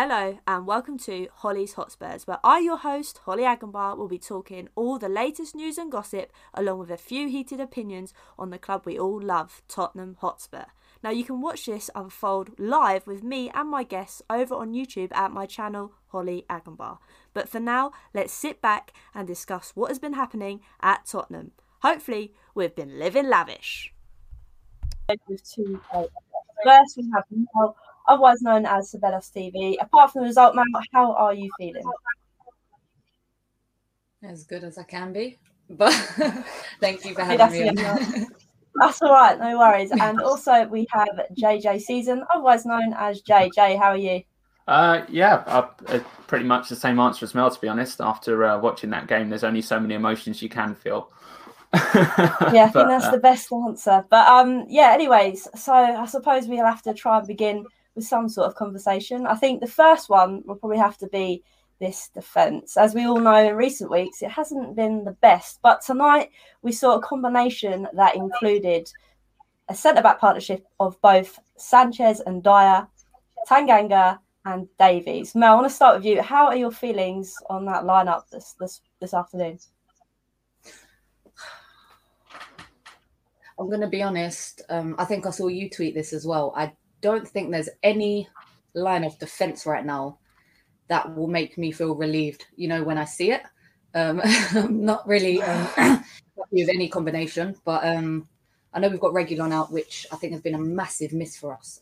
Hello and welcome to Holly's Hotspurs, where I, your host, Holly Agambar, will be talking all the latest news and gossip, along with a few heated opinions on the club we all love, Tottenham Hotspur. Now you can watch this unfold live with me and my guests over on YouTube at my channel, Holly Agambar. But for now, let's sit back and discuss what has been happening at Tottenham. Hopefully, we've been living lavish. First, we have Mel, otherwise known as Seballos TV. Apart from the result, Mel, how are you feeling? As good as I can be, but thank you for having me on. That's all right, no worries. And also, we have JJ Season, otherwise known as JJ. How are you? Pretty much the same answer as Mel, to be honest. After watching that game, there's only so many emotions you can feel. I think that's the best answer. But anyways, so I suppose we'll have to try and begin with some sort of conversation. I think the first one will probably have to be this defence. As we all know, in recent weeks, it hasn't been the best. But tonight, we saw a combination that included a centre-back partnership of both Sanchez and Dyer, Tanganga and Davies. Mel, I want to start with you. How are your feelings on that lineup this afternoon? I'm going to be honest. I think I saw you tweet this as well. I don't think there's any line of defence right now that will make me feel relieved, you know, when I see it. I'm not really happy with any combination, but I know we've got Reguilón out, which I think has been a massive miss for us.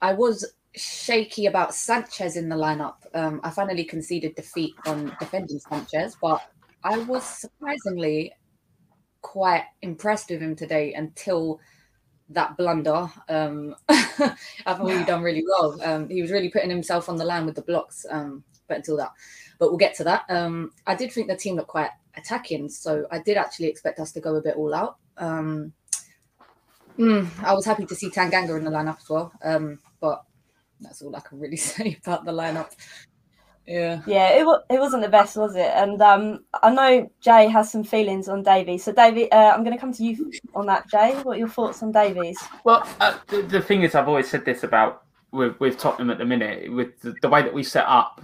I was shaky about Sanchez in the lineup. I finally conceded defeat on defending Sanchez, but I was surprisingly quite impressed with him today until that blunder. I thought he'd done really well. He was really putting himself on the line with the blocks, but we'll get to that. I did think the team looked quite attacking, so I did actually expect us to go a bit all out. I was happy to see Tanganga in the lineup as well, but that's all I can really say about the lineup. Yeah, it wasn't the best, was it? And I know Jay has some feelings on Davies. So, Davey, I'm going to come to you on that, Jay. What are your thoughts on Davies? Well, the thing is, I've always said this about with Tottenham at the minute, with the way that we set up.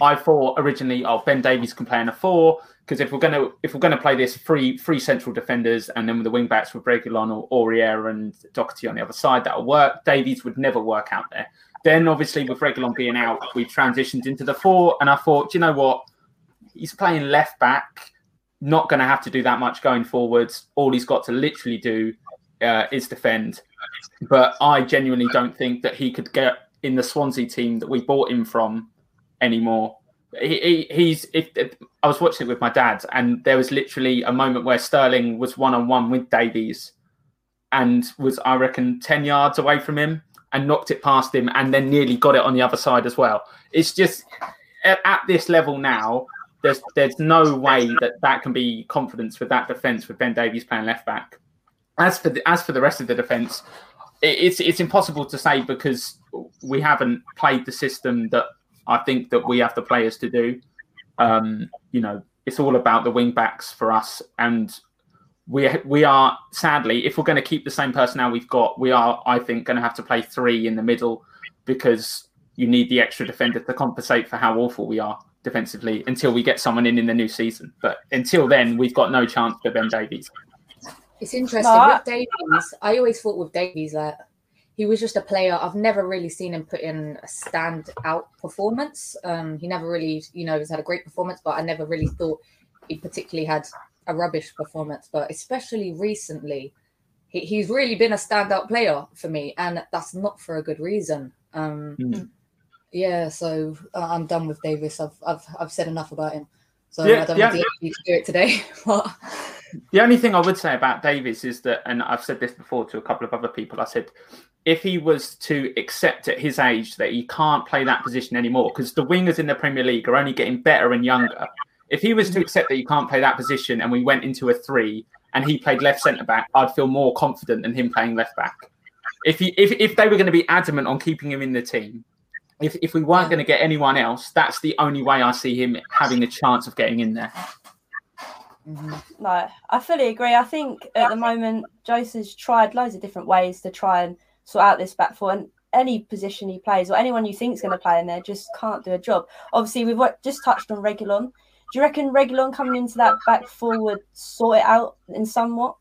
I thought originally, Ben Davies can play in a four, because if we're going to play this three central defenders and then with the wing backs with Reguilón or Aurier and Doherty on the other side, that'll work. Davies would never work out there. Then, obviously, with Reguilón being out, we transitioned into the four. And I thought, you know what? He's playing left back, not going to have to do that much going forwards. All he's got to literally do is defend. But I genuinely don't think that he could get in the Swansea team that we bought him from anymore. I was watching it with my dad, and there was literally a moment where Sterling was one-on-one with Davies and was, I reckon, 10 yards away from him, and knocked it past him, and then nearly got it on the other side as well. It's just, at this level now, there's no way that can be confidence with that defence, with Ben Davies playing left back. As for the rest of the defence, it's impossible to say, because we haven't played the system that I think that we have the players to do. You know, it's all about the wing backs for us, and we are, sadly, if we're going to keep the same personnel we've got, we are, I think, going to have to play three in the middle, because you need the extra defender to compensate for how awful we are defensively until we get someone in the new season. But until then, we've got no chance for Ben Davies. It's interesting. With Davies, I always thought with Davies that he was just a player. I've never really seen him put in a standout performance. He never really, you know, has had a great performance, but I never really thought he particularly had a rubbish performance. But especially recently, he's really been a standout player for me, and that's not for a good reason. I'm done with Davies. I've said enough about him, so I don't have the energy to do it today. But the only thing I would say about Davies is that, and I've said this before to a couple of other people, I said if he was to accept at his age that he can't play that position anymore, because the wingers in the Premier League are only getting better and younger. If he was to accept that he can't play that position and we went into a three and he played left centre-back, I'd feel more confident than him playing left-back. If they were going to be adamant on keeping him in the team, if we weren't going to get anyone else, that's the only way I see him having a chance of getting in there. No, I fully agree. I think at the moment, Jose's tried loads of different ways to try and sort out this back four. And any position he plays or anyone you think is going to play in there just can't do a job. Obviously, we've just touched on Reguilón. Do you reckon Reguilón coming into that back four would sort it out in somewhat?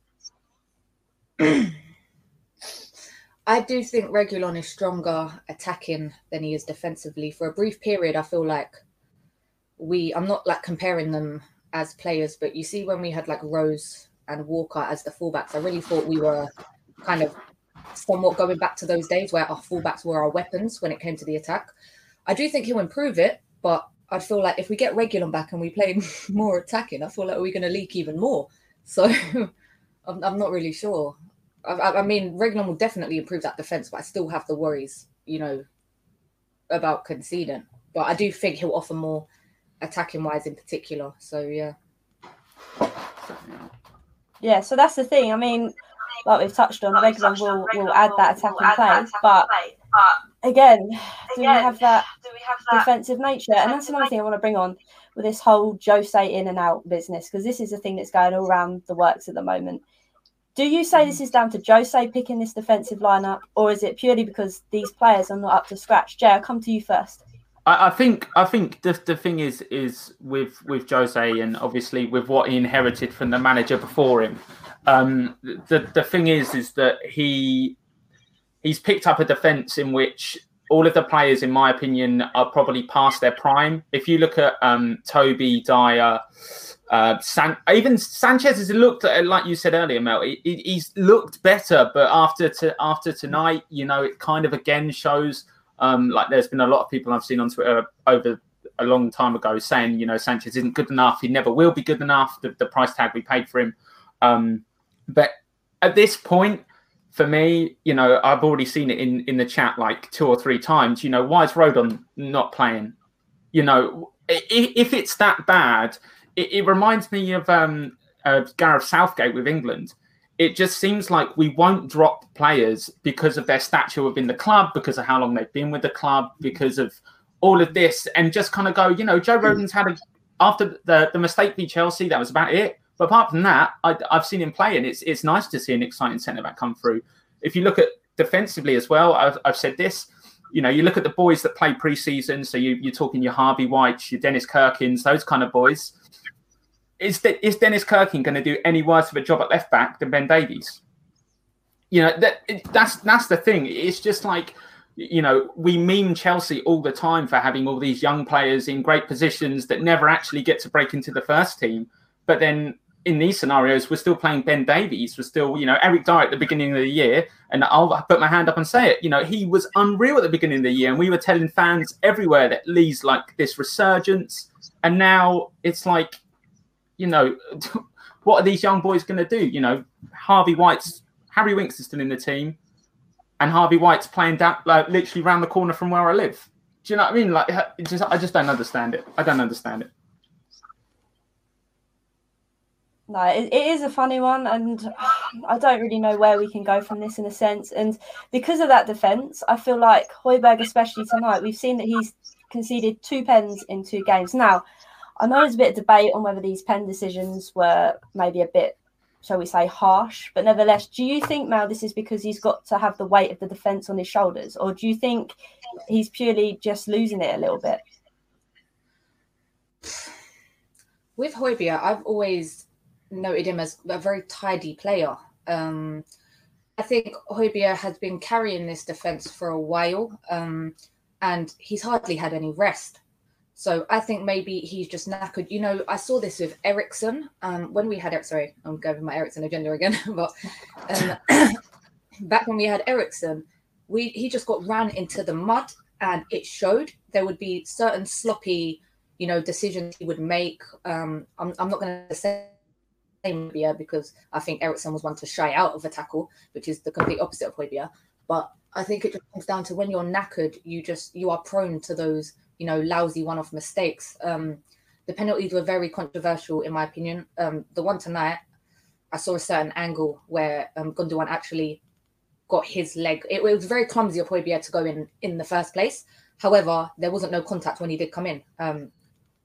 I do think Reguilón is stronger attacking than he is defensively. For a brief period, I feel like I'm not like comparing them as players, but you see when we had like Rose and Walker as the fullbacks, I really thought we were kind of somewhat going back to those days where our fullbacks were our weapons when it came to the attack. I do think he'll improve it, but I feel like if we get Reguilón back and we play more attacking, I feel like we're going to leak even more. So I'm not really sure. I mean, Reguilón will definitely improve that defence, but I still have the worries, you know, about conceding. But I do think he'll offer more attacking-wise in particular. So, yeah. Yeah, so that's the thing. I mean, like we've touched on, Reguilón will add that attacking play. But again, do we have that defensive nature? And that's another thing I want to bring on with this whole Jose in and out business, because this is the thing that's going all around the works at the moment. Do you say this is down to Jose picking this defensive lineup, or is it purely because these players are not up to scratch? Jay, I'll come to you first. I think the thing is with Jose, and obviously with what he inherited from the manager before him. The thing is that he's picked up a defence in which all of the players, in my opinion, are probably past their prime. If you look at Toby, Dyer, even Sanchez has looked, like you said earlier, Mel, he's looked better, but after tonight, you know, it kind of again shows, like there's been a lot of people I've seen on Twitter over a long time ago saying, you know, Sanchez isn't good enough, he never will be good enough, the price tag we paid for him. But at this point, for me, you know, I've already seen it in the chat like 2 or 3 times, you know, why is Rodon not playing? You know, if it's that bad... It reminds me of Gareth Southgate with England. It just seems like we won't drop players because of their stature within the club, because of how long they've been with the club, because of all of this, and just kind of go, you know, Joe Rodon's had after the mistake v Chelsea, that was about it. But apart from that, I've seen him play, and it's nice to see an exciting centre-back come through. If you look at defensively as well, I've said this, you know, you look at the boys that play pre-season, so you're talking your Harvey Whites, your Dennis Kirkins, those kind of boys. Is Dennis Kirkin going to do any worse of a job at left back than Ben Davies? You know, that's the thing. It's just like, you know, we meme Chelsea all the time for having all these young players in great positions that never actually get to break into the first team. But then in these scenarios, we're still playing Ben Davies. We're still, you know, Eric Dyer at the beginning of the year, and I'll put my hand up and say it, you know, he was unreal at the beginning of the year. And we were telling fans everywhere that Lee's like this resurgence. And now it's like, you know, what are these young boys going to do? You know, Harry Winks is still in the team, and Harvey White's playing that like literally round the corner from where I live. Do you know what I mean? Like, I just don't understand it. I don't understand it. No, it is a funny one, and I don't really know where we can go from this in a sense. And because of that defence, I feel like Højbjerg, especially tonight, we've seen that he's conceded 2 pens in 2 games now. I know there's a bit of debate on whether these pen decisions were maybe a bit, shall we say, harsh. But nevertheless, do you think, Mel, this is because he's got to have the weight of the defence on his shoulders? Or do you think he's purely just losing it a little bit? With Højbjerg, I've always noted him as a very tidy player. I think Højbjerg has been carrying this defence for a while, and he's hardly had any rest. So I think maybe he's just knackered. You know, I saw this with Ericsson. When we had Ericsson, sorry, I'm going with my Ericsson agenda again. But back when we had Ericsson, he just got ran into the mud, and it showed. There would be certain sloppy, you know, decisions he would make. I'm not going to say Højbjerg, because I think Ericsson was one to shy out of a tackle, which is the complete opposite of Højbjerg. But I think it just comes down to when you're knackered, you are prone to those, you know, lousy one-off mistakes. The penalties were very controversial, in my opinion. The one tonight, I saw a certain angle where Gundogan actually got his leg. It was very clumsy of Højbjerg to go in the first place. However, there wasn't no contact when he did come in.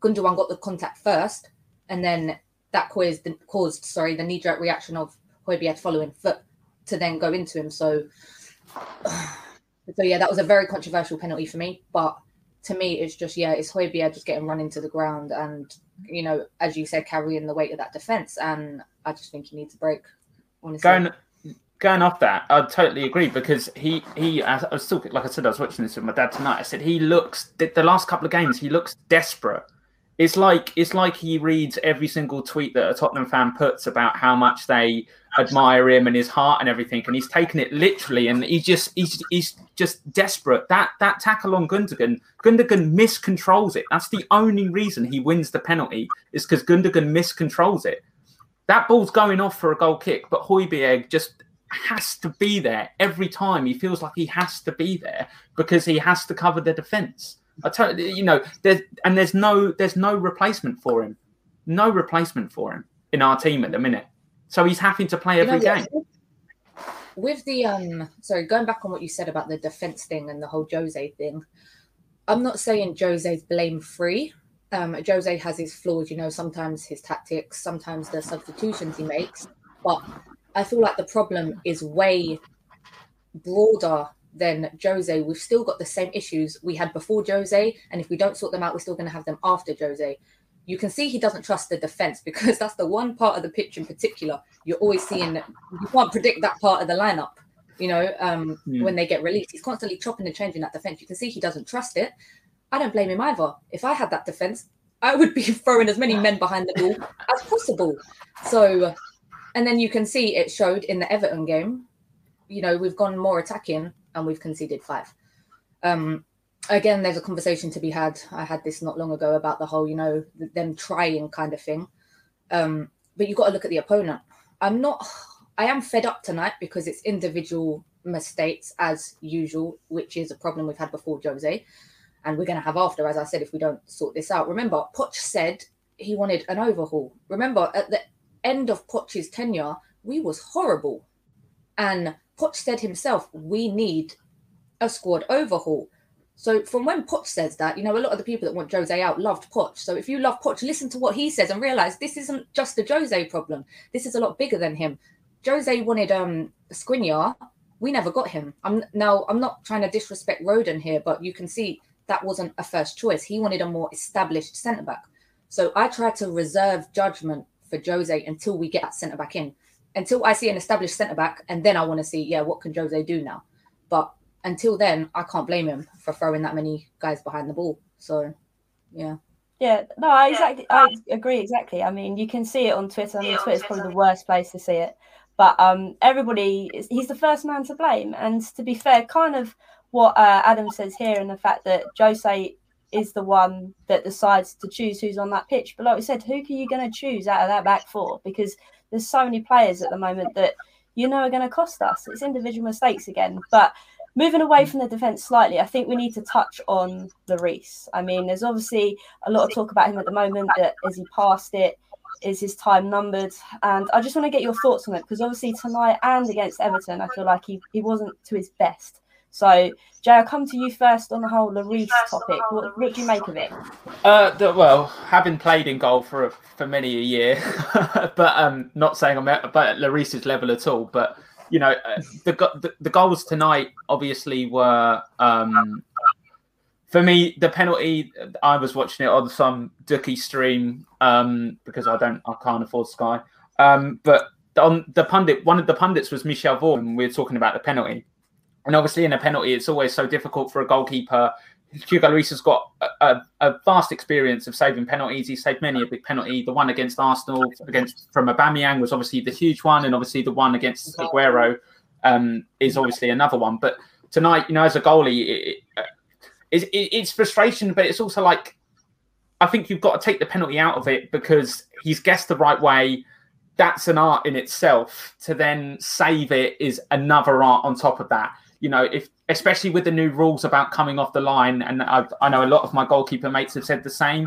Gundogan got the contact first, and then that caused the knee-jerk reaction of Højbjerg following foot to then go into him. So So yeah, that was a very controversial penalty for me. But to me, it's just, yeah, it's Højbjerg just getting run into the ground and, you know, as you said, carrying the weight of that defence. And I just think he needs a break, honestly. Going off that, I totally agree, because I was still, like I said, I was watching this with my dad tonight. I said, he looks, the last couple of games, he looks desperate. It's like he reads every single tweet that a Tottenham fan puts about how much they admire him and his heart and everything, and he's taken it literally, and he's just desperate. That tackle on Gundogan miscontrols it. That's the only reason he wins the penalty, is because Gundogan miscontrols it. That ball's going off for a goal kick, but Højbjerg just has to be there every time. He feels like he has to be there because he has to cover the defence. I totally, you know, there's no replacement for him. No replacement for him in our team at the minute. So he's having to play every game. With the sorry, going back on what you said about the defence thing and the whole Jose thing, I'm not saying Jose's blame free. Jose has his flaws, you know, sometimes his tactics, sometimes the substitutions he makes. But I feel like the problem is way broader than Jose. We've still got the same issues we had before Jose, and if we don't sort them out, we're still going to have them after Jose. You can see he doesn't trust the defence, because that's the one part of the pitch in particular you're always seeing. You can't predict that part of the lineup, you know, when they get released. He's constantly chopping and changing that defence. You can see he doesn't trust it. I don't blame him either. If I had that defence, I would be throwing as many men behind the ball as possible. So, and then you can see it showed in the Everton game. You know, we've gone more attacking and we've conceded 5. Again, there's a conversation to be had. I had this not long ago about the whole, you know, them trying kind of thing. But you've got to look at the opponent. I am fed up tonight because it's individual mistakes as usual, which is a problem we've had before Jose. And we're going to have after, as I said, if we don't sort this out. Remember, Poch said he wanted an overhaul. Remember, at the end of Poch's tenure, we was horrible. And Poch said himself, we need a squad overhaul. So from when Poch says that, you know, a lot of the people that want Jose out loved Poch. So if you love Poch, listen to what he says and realise this isn't just a Jose problem. This is a lot bigger than him. Jose wanted Skriniar. We never got him. I'm not trying to disrespect Rodon here, but you can see that wasn't a first choice. He wanted a more established centre-back. So I try to reserve judgment for Jose until we get that centre-back in. Until I see an established centre-back, and then I want to see, yeah, what can Jose do now? But until then, I can't blame him for throwing that many guys behind the ball. So, yeah. Yeah, no, I agree exactly. I mean, you can see it on Twitter. I mean, Twitter's probably the worst place to see it. But everybody, he's the first man to blame. And to be fair, kind of what Adam says here, and the fact that Jose is the one that decides to choose who's on that pitch. But like we said, who are you going to choose out of that back four? Because there's so many players at the moment that you know are going to cost us. It's individual mistakes again. But moving away from the defence slightly, I think we need to touch on Lloris. I mean, there's obviously a lot of talk about him at the moment, that is he past it? Is his time numbered? And I just want to get your thoughts on it, because obviously tonight and against Everton, I feel like he wasn't to his best. So, Jay, I'll come to you first on the whole Lloris topic. What do you make of it? Well, having played in goal for many a year, but not saying I'm at Lloris's level at all. But, you know, the goals tonight obviously were, for me, the penalty. I was watching it on some dookie stream because I can't afford Sky. But on the pundit, one of the pundits was Michel Vaughan, and we were talking about the penalty. And obviously in a penalty, it's always so difficult for a goalkeeper. Hugo Lloris has got a vast experience of saving penalties. He saved many a big penalty. The one against Arsenal from Aubameyang was obviously the huge one. And obviously the one against Aguero is obviously another one. But tonight, you know, as a goalie, it's frustration, but it's also like, I think you've got to take the penalty out of it because he's guessed the right way. That's an art in itself. To then save it is another art on top of that. You know, if especially with the new rules about coming off the line, and I know a lot of my goalkeeper mates have said the same,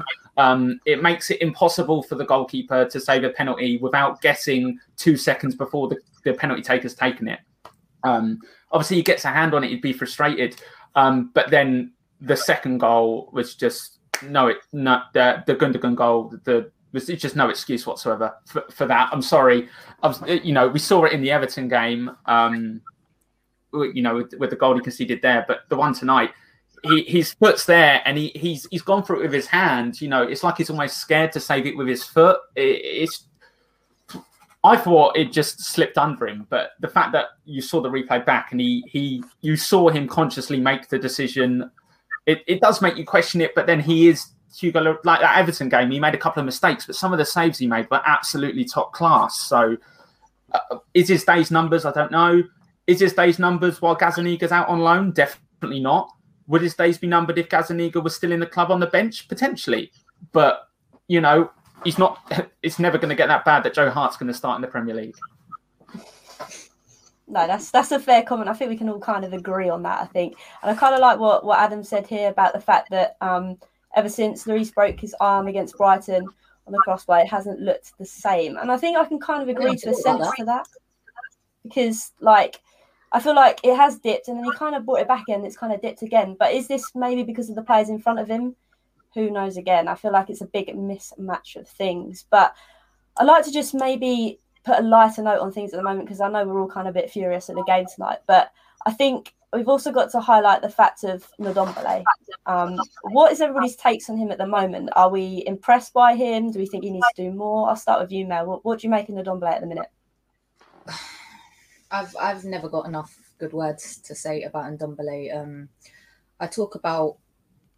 it makes it impossible for the goalkeeper to save a penalty without guessing 2 seconds before the penalty taker's taken it. Obviously, he gets a hand on it, he'd be frustrated. But then the second goal was just the Gundogan goal. It's just no excuse whatsoever for that. I'm sorry. You know, we saw it in the Everton game. you know, with the goal he conceded there, but the one tonight, his foot's there and he's gone for it with his hand. You know, it's like he's almost scared to save it with his foot. I thought it just slipped under him, but the fact that you saw the replay back and you saw him consciously make the decision, it does make you question it. But then he is Hugo, like that Everton game, he made a couple of mistakes, but some of the saves he made were absolutely top class. So is this day's numbers? I don't know. Is this day's numbers while Gazaniga's out on loan? Definitely not. Would his days be numbered if Gazaniga was still in the club on the bench? Potentially. But, you know, he's not. It's never going to get that bad that Joe Hart's going to start in the Premier League. No, that's a fair comment. I think we can all kind of agree on that, I think. And I kind of like what Adam said here about the fact that ever since Lloris broke his arm against Brighton on the crossbar, it hasn't looked the same. And I think I can kind of agree to a sense to that. Because, like, I feel like it has dipped and then he kind of brought it back in. It's kind of dipped again. But is this maybe because of the players in front of him? Who knows again? I feel like it's a big mismatch of things. But I like to just maybe put a lighter note on things at the moment because I know we're all kind of a bit furious at the game tonight. But I think we've also got to highlight the fact of Ndombele. What is everybody's takes on him at the moment? Are we impressed by him? Do we think he needs to do more? I'll start with you, Mel. What do you make of Ndombele at the minute? I've never got enough good words to say about Ndombele. I talk about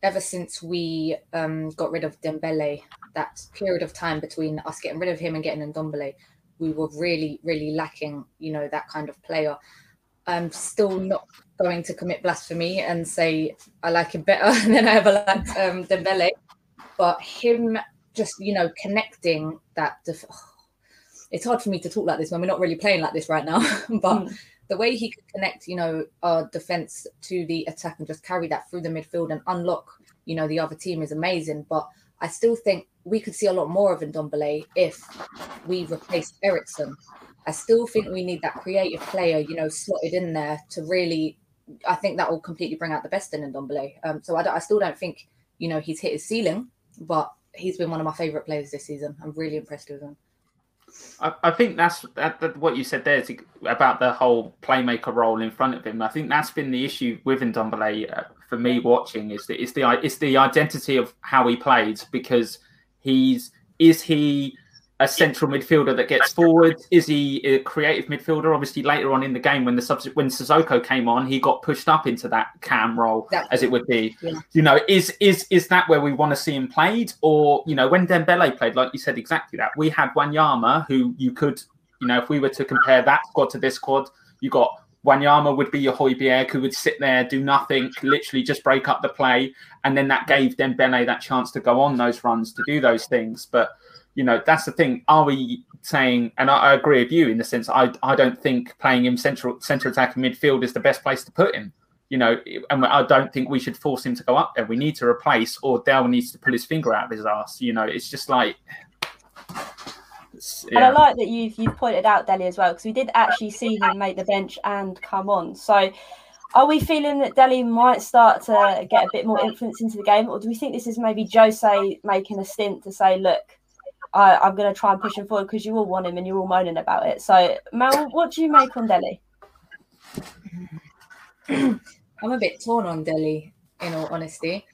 ever since we got rid of Dembele, that period of time between us getting rid of him and getting Ndombele, we were really, really lacking, you know, that kind of player. I'm still not going to commit blasphemy and say I like him better than I ever liked Dembele, but him just, you know, connecting that... It's hard for me to talk like this when we're not really playing like this right now. But the way he could connect, you know, our defence to the attack and just carry that through the midfield and unlock, you know, the other team is amazing. But I still think we could see a lot more of Ndombele if we replaced Ericsson. I still think we need that creative player, you know, slotted in there to really, I think that will completely bring out the best in Ndombele. So I still don't think, you know, he's hit his ceiling, but he's been one of my favourite players this season. I'm really impressed with him. I think that's what you said there about the whole playmaker role in front of him. I think that's been the issue with Ndombele for me watching is the identity of how he plays, because is he a central midfielder that gets forward? Is he a creative midfielder? Obviously, later on in the game when Sissoko came on, he got pushed up into that cam role, as it would be. Yeah. You know, is that where we want to see him played? Or, you know, when Dembele played, like you said, exactly that. We had Wanyama, who you could, you know, if we were to compare that squad to this squad, you got Wanyama would be your Højbjerg, who would sit there, do nothing, literally just break up the play. And then that gave Dembele that chance to go on those runs, to do those things. But, you know, that's the thing. Are we saying, and I agree with you in the sense, I don't think playing him central attack and midfield is the best place to put him, you know, and I don't think we should force him to go up there. We need to replace, or Dell needs to pull his finger out of his arse. You know, it's just like... Yeah. And I like that you've pointed out Dele as well, because we did actually see him make the bench and come on. So are we feeling that Dele might start to get a bit more influence into the game, or do we think this is maybe Jose making a stint to say, look, I'm going to try and push him forward, because you all want him and you're all moaning about it. So, Mel, what do you make on Dele? I'm a bit torn on Dele, in all honesty.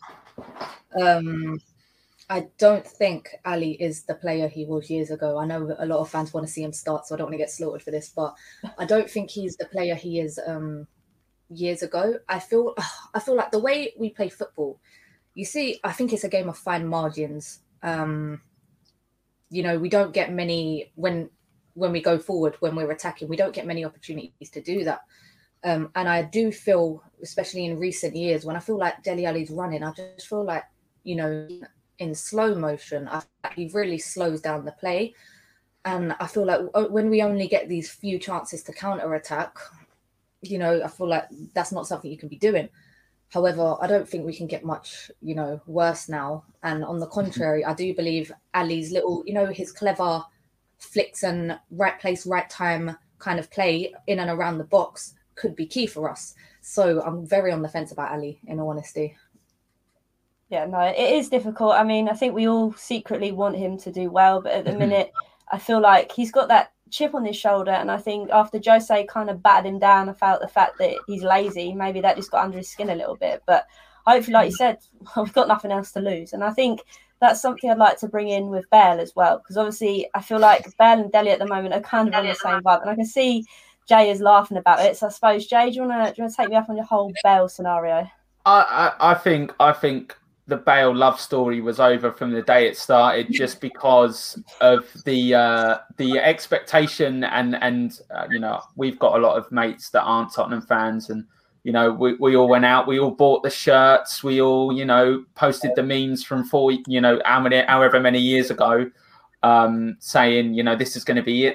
I don't think Ali is the player he was years ago. I know a lot of fans want to see him start, so I don't want to get slaughtered for this, but I don't think he's the player he is years ago. I feel like the way we play football, you see, I think it's a game of fine margins. You know, we don't get many when we go forward, when we're attacking, we don't get many opportunities to do that. And I do feel, especially in recent years, when I feel like Dele Alli's running, I just feel like, you know, in slow motion, I feel like he really slows down the play. And I feel like when we only get these few chances to counter-attack, you know, I feel like that's not something you can be doing. However, I don't think we can get much, you know, worse now. And on the contrary, I do believe Ali's little, you know, his clever flicks and right place, right time kind of play in and around the box could be key for us. So I'm very on the fence about Ali, in all honesty. Yeah, no, it is difficult. I mean, I think we all secretly want him to do well, but at the minute, I feel like he's got that chip on his shoulder, and I think after Jose kind of battered him down, I felt the fact that he's lazy, maybe that just got under his skin a little bit. But hopefully, like you said, we've got nothing else to lose. And I think that's something I'd like to bring in with Bale as well, because obviously I feel like Bale and Dele at the moment are kind of on the same vibe, and I can see Jay is laughing about it. So I suppose, Jay, do you want to take me up on your whole Bale scenario? I think the Bale love story was over from the day it started, just because of the expectation and you know, we've got a lot of mates that aren't Tottenham fans, and you know, we all went out, we all bought the shirts, we all, you know, posted the memes from however many years ago, saying, you know, this is going to be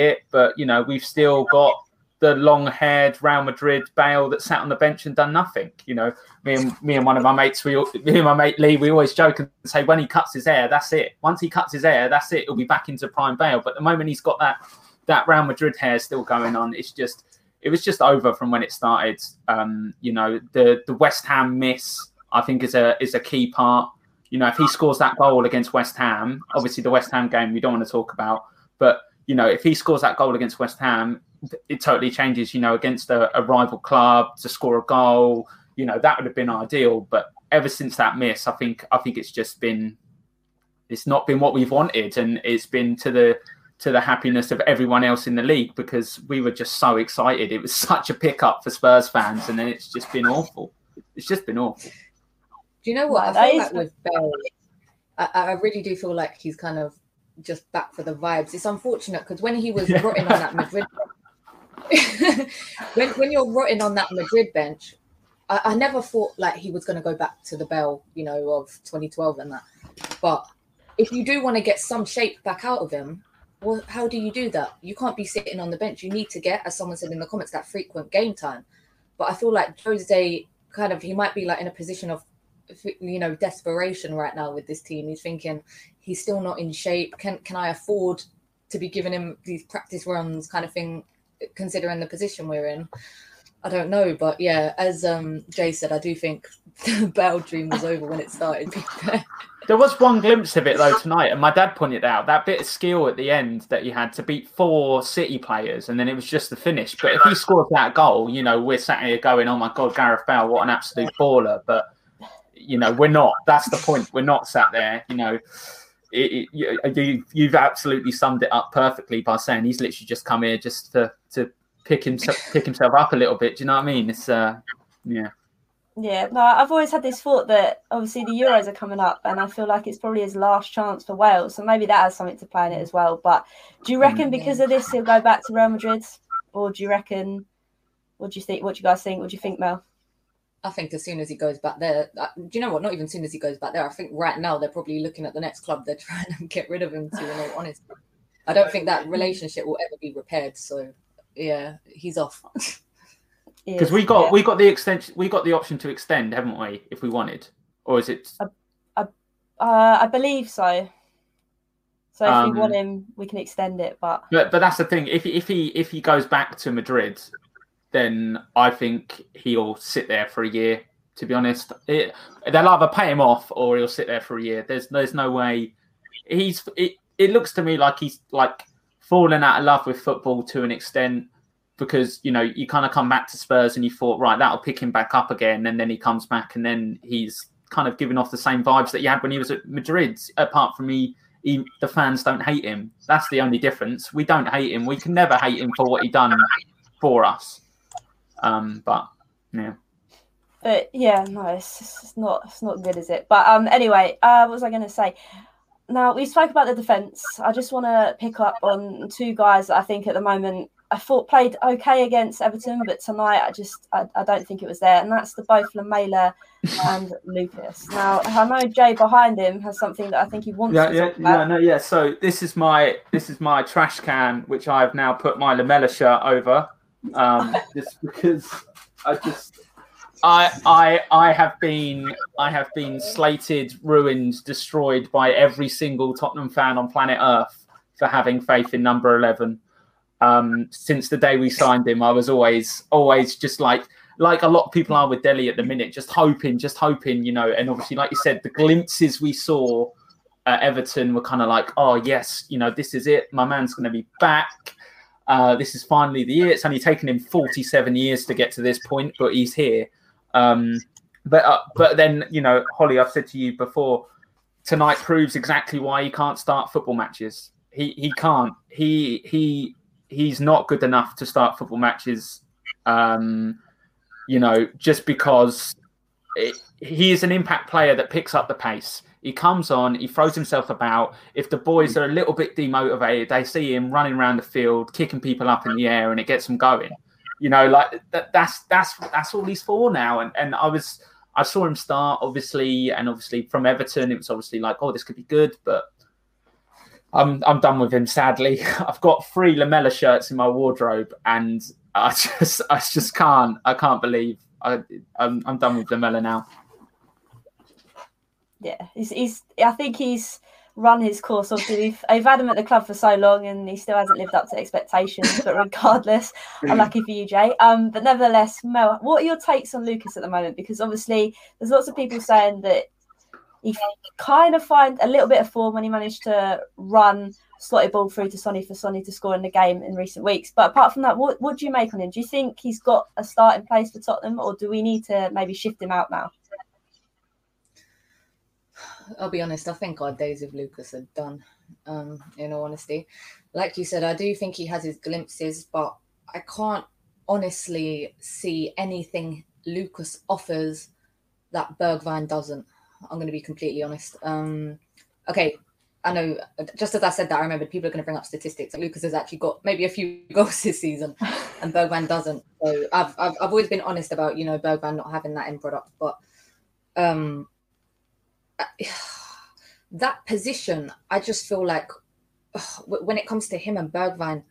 it. But, you know, we've still got the long-haired Real Madrid Bale that sat on the bench and done nothing. You know, me and one of my mates, me and my mate Lee, we always joke and say, when he cuts his hair, that's it. Once he cuts his hair, that's it. He'll be back into prime Bale. But the moment he's got that Real Madrid hair still going on, it's just... It was just over from when it started. You know, the West Ham miss, I think, is a key part. You know, if he scores that goal against West Ham, obviously the West Ham game we don't want to talk about, but, you know, if he scores that goal against West Ham, it totally changes, you know, against a rival club to score a goal. You know, that would have been ideal. But ever since that miss, I think it's just been, it's not been what we've wanted. And it's been to the happiness of everyone else in the league, because we were just so excited. It was such a pickup for Spurs fans, and then it's just been awful. Do you know what? I feel like with Bale, I really do feel like he's kind of just back for the vibes. It's unfortunate, because when he was rotting on that Madrid bench, when you're rotting on that Madrid bench, I never thought like he was going to go back to the Bale, you know, of 2012 and that. But if you do want to get some shape back out of him, well, how do you do that? You can't be sitting on the bench. You need to get, as someone said in the comments, that frequent game time. But I feel like Jose kind of, he might be like in a position of, you know, desperation right now with this team. He's thinking he's still not in shape. Can I afford to be giving him these practice runs kind of thing, considering the position we're in? I don't know. But yeah, as Jay said, I do think the Bale dream was over when it started. There was one glimpse of it, though, tonight. And my dad pointed out that bit of skill at the end that he had to beat 4 City players. And then it was just the finish. But if he scores that goal, you know, we're sat here going, oh, my God, Gareth Bale, what an absolute baller. But, you know, we're not. That's the point. We're not sat there, you know. You've absolutely summed it up perfectly by saying he's literally just come here just to pick himself up a little bit. Do you know what I mean? It's, yeah. Yeah, no, I've always had this thought that obviously the Euros are coming up, and I feel like it's probably his last chance for Wales, so maybe that has something to play in it as well. But do you reckon because of this he'll go back to Real Madrid, or do you reckon? What do you think? What do you guys think? What do you think, Mel? I think as soon as he goes back there, do you know what? Not even as soon as he goes back there. I think right now they're probably looking at the next club they're trying to get rid of him to. In all honesty, I don't think that relationship will ever be repaired. So yeah, he's off. Because we got the extension, we got the option to extend, haven't we? If we wanted, or is it? I believe so. So if we want him, we can extend it. But that's the thing. If he goes back to Madrid, then I think he'll sit there for a year. To be honest, they'll either pay him off or he'll sit there for a year. There's no way. It looks to me like he's like fallen out of love with football to an extent. Because, you know, you kind of come back to Spurs and you thought, right, that'll pick him back up again. And then he comes back and then he's kind of giving off the same vibes that he had when he was at Madrid. Apart from the fans don't hate him. That's the only difference. We don't hate him. We can never hate him for what he done for us. But, yeah. But, yeah, no, it's not good, is it? But anyway, what was I going to say? Now, we spoke about the defence. I just want to pick up on two guys that I think at the moment I thought played okay against Everton, but tonight I don't think it was there. And that's the both Lamela and Lucas. Now, I know Jay behind him has something that I think he wants to talk about. Yeah. So this is my trash can, which I've now put my Lamela shirt over, just because I have been slated, ruined, destroyed by every single Tottenham fan on planet Earth for having faith in number 11. Since the day we signed him, I was always just like a lot of people are with Dele at the minute, just hoping, you know. And obviously, like you said, the glimpses we saw Everton were kind of like, oh, yes, you know, this is it. My man's going to be back. This is finally the year. It's only taken him 47 years to get to this point, but he's here. But then, you know, Holly, I've said to you before, tonight proves exactly why he can't start football matches. He can't. He's not good enough to start football matches, you know, just because he is an impact player that picks up the pace. He comes on, he throws himself about. If the boys are a little bit demotivated, they see him running around the field, kicking people up in the air, and it gets them going. You know, like that's all he's for now. And I saw him start, obviously, and obviously from Everton, it was obviously like, oh, this could be good, but I'm done with him. Sadly, I've got 3 Lamela shirts in my wardrobe, and I just can't. I can't believe I'm done with Lamela now. Yeah, I think he's run his course. Obviously, I've had him at the club for so long, and he still hasn't lived up to expectations. But regardless, I'm lucky for you, Jay. But nevertheless, Mel, what are your takes on Lucas at the moment? Because obviously, there's lots of people saying that he kind of found a little bit of form when he managed to run slotted ball through to Sonny for Sonny to score in the game in recent weeks. But apart from that, what do you make on him? Do you think he's got a start in place for Tottenham, or do we need to maybe shift him out now? I'll be honest, I think our days of Lucas are done, in all honesty. Like you said, I do think he has his glimpses, but I can't honestly see anything Lucas offers that Bergwijn doesn't. I'm going to be completely honest. Okay, I know, just as I said that, I remembered people are going to bring up statistics. Lucas has actually got maybe a few goals this season and Bergwijn doesn't. So I've always been honest about, you know, Bergwijn not having that end product, but... that position, I just feel like when it comes to him and Bergwijn,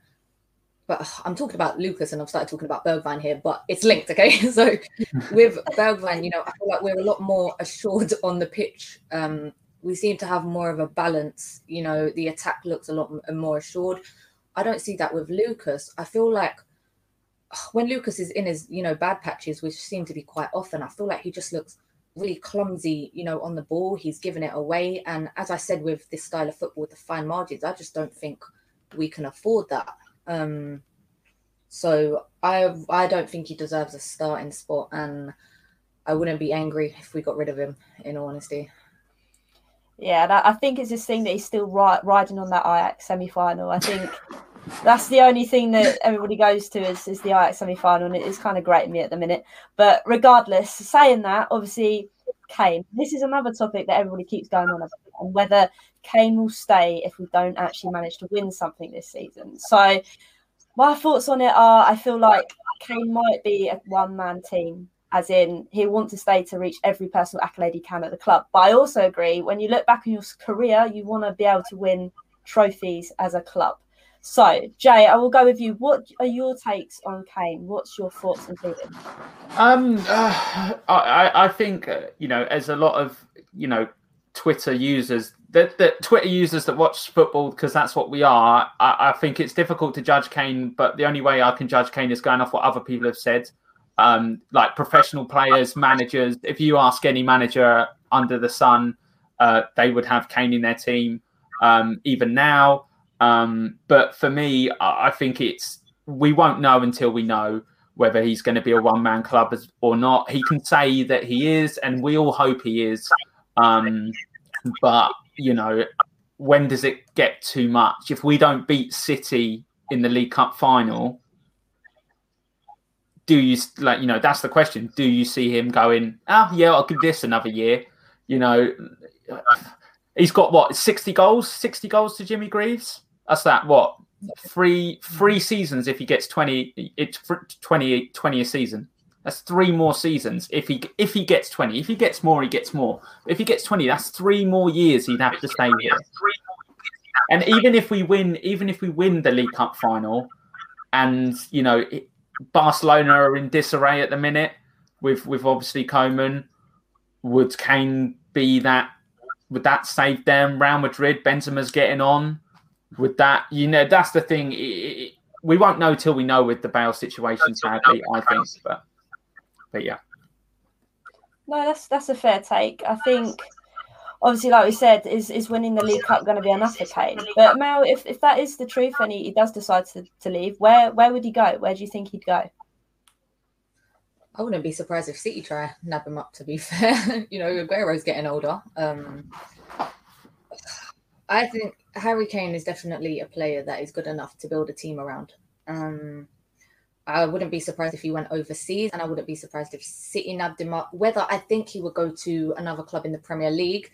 but I'm talking about Lucas and I've started talking about Bergwijn here, but it's linked, okay? So with Bergwijn, you know, I feel like we're a lot more assured on the pitch. We seem to have more of a balance. You know, the attack looks a lot more assured. I don't see that with Lucas. I feel like when Lucas is in his, you know, bad patches, which seem to be quite often, I feel like he just looks really clumsy, you know, on the ball. He's given it away. And as I said, with this style of football, with the fine margins, I just don't think we can afford that. So I don't think he deserves a starting spot. And I wouldn't be angry if we got rid of him, in all honesty. Yeah, and I think it's this thing that he's still riding on that Ajax semi-final. I think that's the only thing that everybody goes to is the Ajax semi-final, and it's kind of grating me at the minute. But regardless, saying that, obviously, Kane. This is another topic that everybody keeps going on about, and whether Kane will stay if we don't actually manage to win something this season. So my thoughts on it are, I feel like Kane might be a one-man team, as in he'll want to stay to reach every personal accolade he can at the club. But I also agree, when you look back on your career, you want to be able to win trophies as a club. So, Jay, I will go with you. What are your takes on Kane? What's your thoughts and feelings? I think, you know, as a lot of, you know, Twitter users, that Twitter users that watch football, because that's what we are, I think it's difficult to judge Kane, but the only way I can judge Kane is going off what other people have said, like professional players, managers. If you ask any manager under the sun, they would have Kane in their team, even now. But for me, I think we won't know until we know whether he's going to be a one-man club or not. He can say that he is, and we all hope he is. But, you know, when does it get too much? If we don't beat City in the League Cup final, do you, like, you know, that's the question. Do you see him going, oh, yeah, I'll give this another year? You know, he's got, what, 60 goals? 60 goals to Jimmy Greaves? That's that, what, three seasons if he gets 20 a season. That's 3 more seasons if he gets 20. If he gets more, he gets more. If he gets 20, that's 3 more years he'd have to stay here. And even if we win the League Cup final and, you know, Barcelona are in disarray at the minute with obviously Koeman, would Kane be that? Would that save them? Real Madrid, Benzema's getting on. Would that, you know, that's the thing. We won't know till we know with the Bale situation, sadly, I think. But yeah. No, that's a fair take. I think obviously, like we said, is winning the League Cup going to be enough for Kane? But Mel, if that is the truth and he does decide to leave, where would he go? Where do you think he'd go? I wouldn't be surprised if City try nab him up, to be fair. You know, Aguero's getting older. I think Harry Kane is definitely a player that is good enough to build a team around. I wouldn't be surprised if he went overseas, and I wouldn't be surprised if City nabbed him up. Whether I think he would go to another club in the Premier League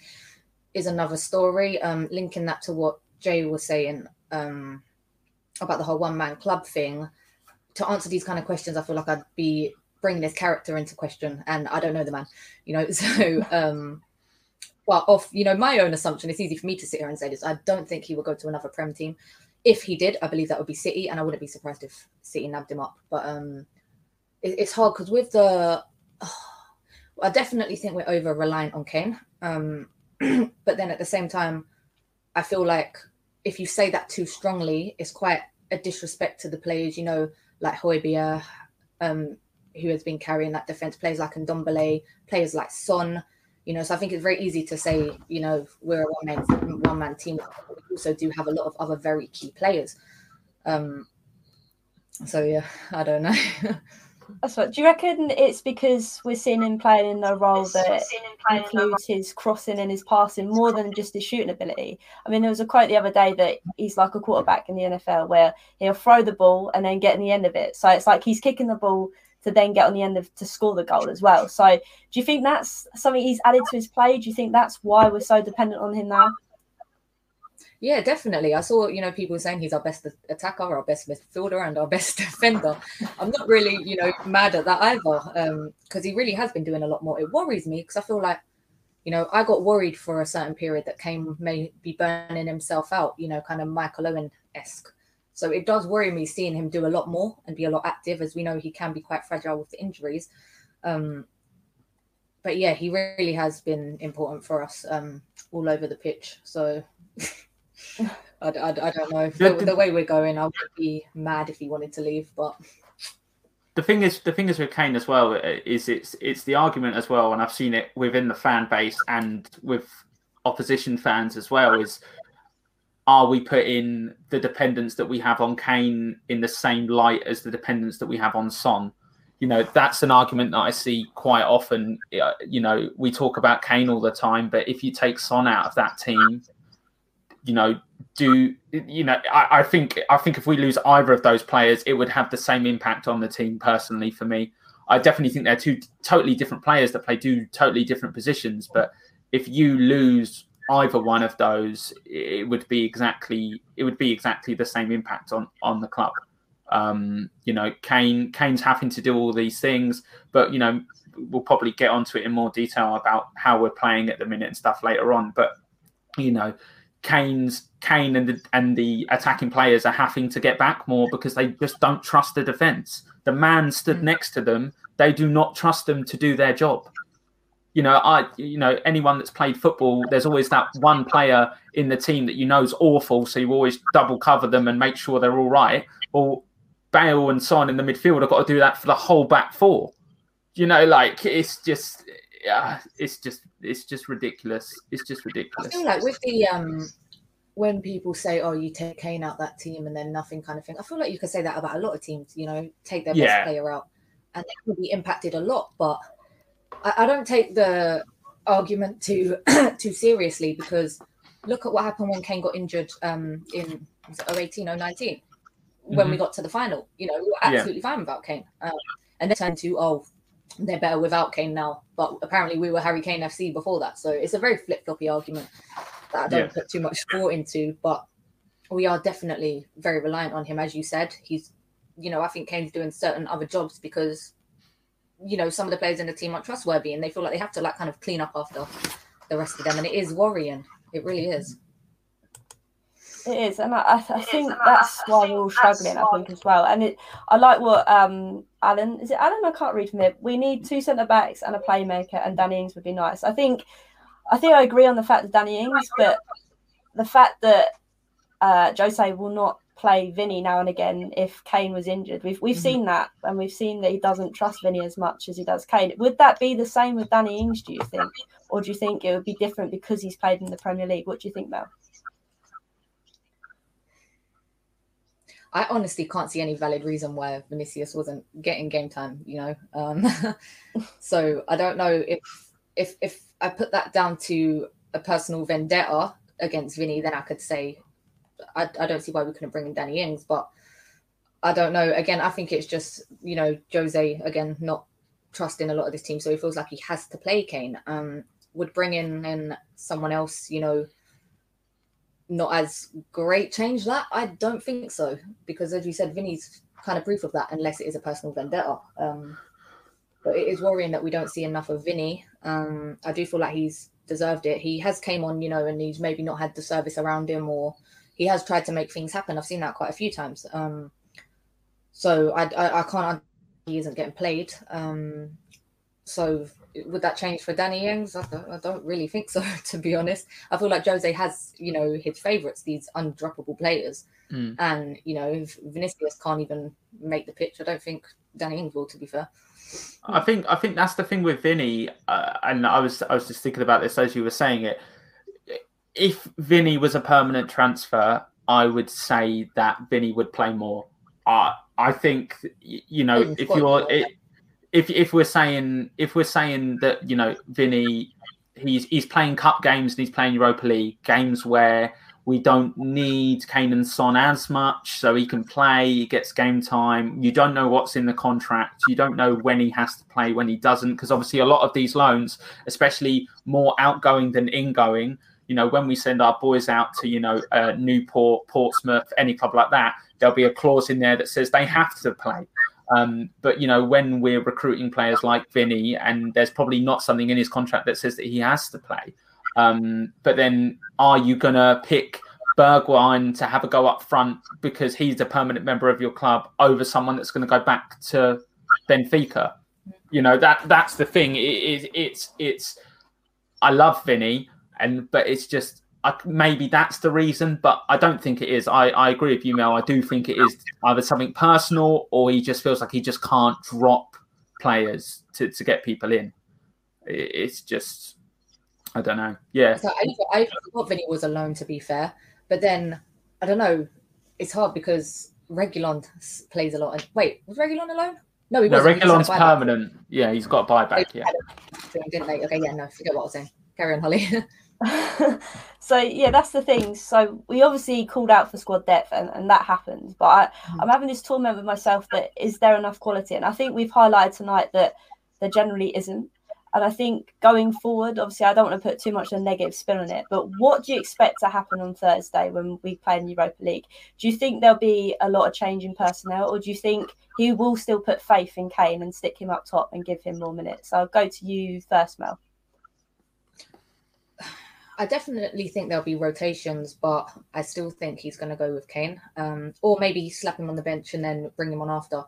is another story. Linking that to what Jay was saying about the whole one-man club thing, to answer these kind of questions, I feel like I'd be bringing his character into question, and I don't know the man, you know, so... well, off, you know, my own assumption, it's easy for me to sit here and say this. I don't think he would go to another Prem team. If he did, I believe that would be City, and I wouldn't be surprised if City nabbed him up. But it's hard because with the... I definitely think we're over-reliant on Kane. But then at the same time, I feel like if you say that too strongly, it's quite a disrespect to the players, you know, like Højbjerg, who has been carrying that defence, players like Ndombele, players like Son. You know, so I think it's very easy to say, you know, we're a one-man team. But we also do have a lot of other very key players. So, yeah, I don't know. That's right. Do you reckon it's because we're seeing him playing in the role that includes his crossing and his passing more than just his shooting ability? I mean, there was a quote the other day that he's like a quarterback in the NFL where he'll throw the ball and then get in the end of it. So it's like he's kicking the ball to then get on the end of to score the goal as well. So do you think that's something he's added to his play? Do you think that's why we're so dependent on him now? Yeah, definitely. I saw, you know, people saying he's our best attacker, our best midfielder and our best defender. I'm not really, you know, mad at that either because he really has been doing a lot more. It worries me because I feel like, you know, I got worried for a certain period that Kane may be burning himself out, you know, kind of Michael Owen-esque. So it does worry me seeing him do a lot more and be a lot active, as we know he can be quite fragile with the injuries. But yeah, he really has been important for us all over the pitch. So I don't know. The way we're going, I would be mad if he wanted to leave. But the thing is with Kane as well is it's the argument as well, and I've seen it within the fan base and with opposition fans as well is, are we putting the dependence that we have on Kane in the same light as the dependence that we have on Son? You know, that's an argument that I see quite often. You know, we talk about Kane all the time, but if you take Son out of that team, you know, I think if we lose either of those players, it would have the same impact on the team personally for me. I definitely think they're two totally different players that play two totally different positions. But if you lose either one of those, it would be exactly the same impact on the club. You know, Kane's having to do all these things, but you know, we'll probably get onto it in more detail about how we're playing at the minute and stuff later on. But you know, Kane and the attacking players are having to get back more because they just don't trust the defense. The man stood next to them, they do not trust them to do their job. You know, anyone that's played football, there's always that one player in the team that you know is awful, so you always double cover them and make sure they're all right. Or Bale and Son in the midfield have got to do that for the whole back four. You know, like it's just ridiculous. It's just ridiculous. I feel like with the when people say, "Oh, you take Kane out that team and then nothing," kind of thing, I feel like you could say that about a lot of teams. You know, take their best player out, and they could be impacted a lot, but I don't take the argument too seriously because look at what happened when Kane got injured in 2018, 2019, when we got to the final. You know, we were absolutely fine without Kane. And they turned to, oh, they're better without Kane now. But apparently we were Harry Kane FC before that. So it's a very flip-floppy argument that I don't put too much thought into. But we are definitely very reliant on him. As you said, he's, you know, I think Kane's doing certain other jobs because, you know, some of the players in the team aren't trustworthy and they feel like they have to like kind of clean up after the rest of them. And it is worrying. It really is. It is. And I think that's why we're all struggling, I think, as well. And I like what Alan, is it Alan? I can't read from it. We need two centre-backs and a playmaker, and Danny Ings would be nice. I think I agree on the fact that Danny Ings, but the fact that Jose will not play Vinny now and again if Kane was injured. We've seen that, and we've seen that he doesn't trust Vinny as much as he does Kane. Would that be the same with Danny Ings, do you think? Or do you think it would be different because he's played in the Premier League? What do you think, Mel? I honestly can't see any valid reason why Vinicius wasn't getting game time, you know. So I don't know if I put that down to a personal vendetta against Vinny, then I could say I don't see why we couldn't bring in Danny Ings, but I don't know. Again, I think it's just, you know, Jose, again, not trusting a lot of this team, so he feels like he has to play Kane. Would bring in someone else, you know, not as great change that? I don't think so, because as you said, Vinny's kind of proof of that, unless it is a personal vendetta. But it is worrying that we don't see enough of Vinny. I do feel like he's deserved it. He has came on, you know, and he's maybe not had the service around him, or he has tried to make things happen. I've seen that quite a few times. So I can't, he isn't getting played. So would that change for Danny Ings? I don't really think so, to be honest. I feel like Jose has, you know, his favourites, these undroppable players. And, you know, if Vinicius can't even make the pitch, I don't think Danny Ings will, to be fair. I think that's the thing with Vinny. And I was just thinking about this as you were saying it. If Vinny was a permanent transfer, I would say that Vinny would play more. I think, you know, if you're... If we're saying that, you know, Vinny, he's playing cup games and he's playing Europa League games where we don't need Kane and Son as much, so he can play, he gets game time. You don't know what's in the contract. You don't know when he has to play, when he doesn't, because obviously a lot of these loans, especially more outgoing than ingoing, you know, when we send our boys out to, you know, Newport, Portsmouth, any club like that, there'll be a clause in there that says they have to play. But, you know, when we're recruiting players like Vinny, and there's probably not something in his contract that says that he has to play. But then are you going to pick Bergwijn to have a go up front because he's a permanent member of your club over someone that's going to go back to Benfica? You know, that's the thing. It's I love Vinny, but it's just maybe that's the reason, but I don't think it is. I agree with you, Mel. I do think it is either something personal, or he just feels like he just can't drop players to get people in. It's just, I don't know. Yeah. So I thought Vinny was alone, to be fair, but then I don't know. It's hard because Reguilón plays a lot. Wait, was Reguilón alone? No, he wasn't. Reguilón's permanent. Yeah, he's got a buyback. Yeah. Didn't they? Okay, yeah, no, forget what I was saying. Carry on, Holly. So yeah, that's the thing. So we obviously called out for squad depth, and that happens, but I'm having this torment with myself that is there enough quality, and I think we've highlighted tonight that there generally isn't. And I think going forward, obviously I don't want to put too much of a negative spin on it, but what do you expect to happen on Thursday when we play in Europa League? Do you think there'll be a lot of change in personnel, or do you think he will still put faith in Kane and stick him up top and give him more minutes? So I'll go to you first, Mel. I definitely think there'll be rotations, but I still think he's going to go with Kane, or maybe slap him on the bench and then bring him on after.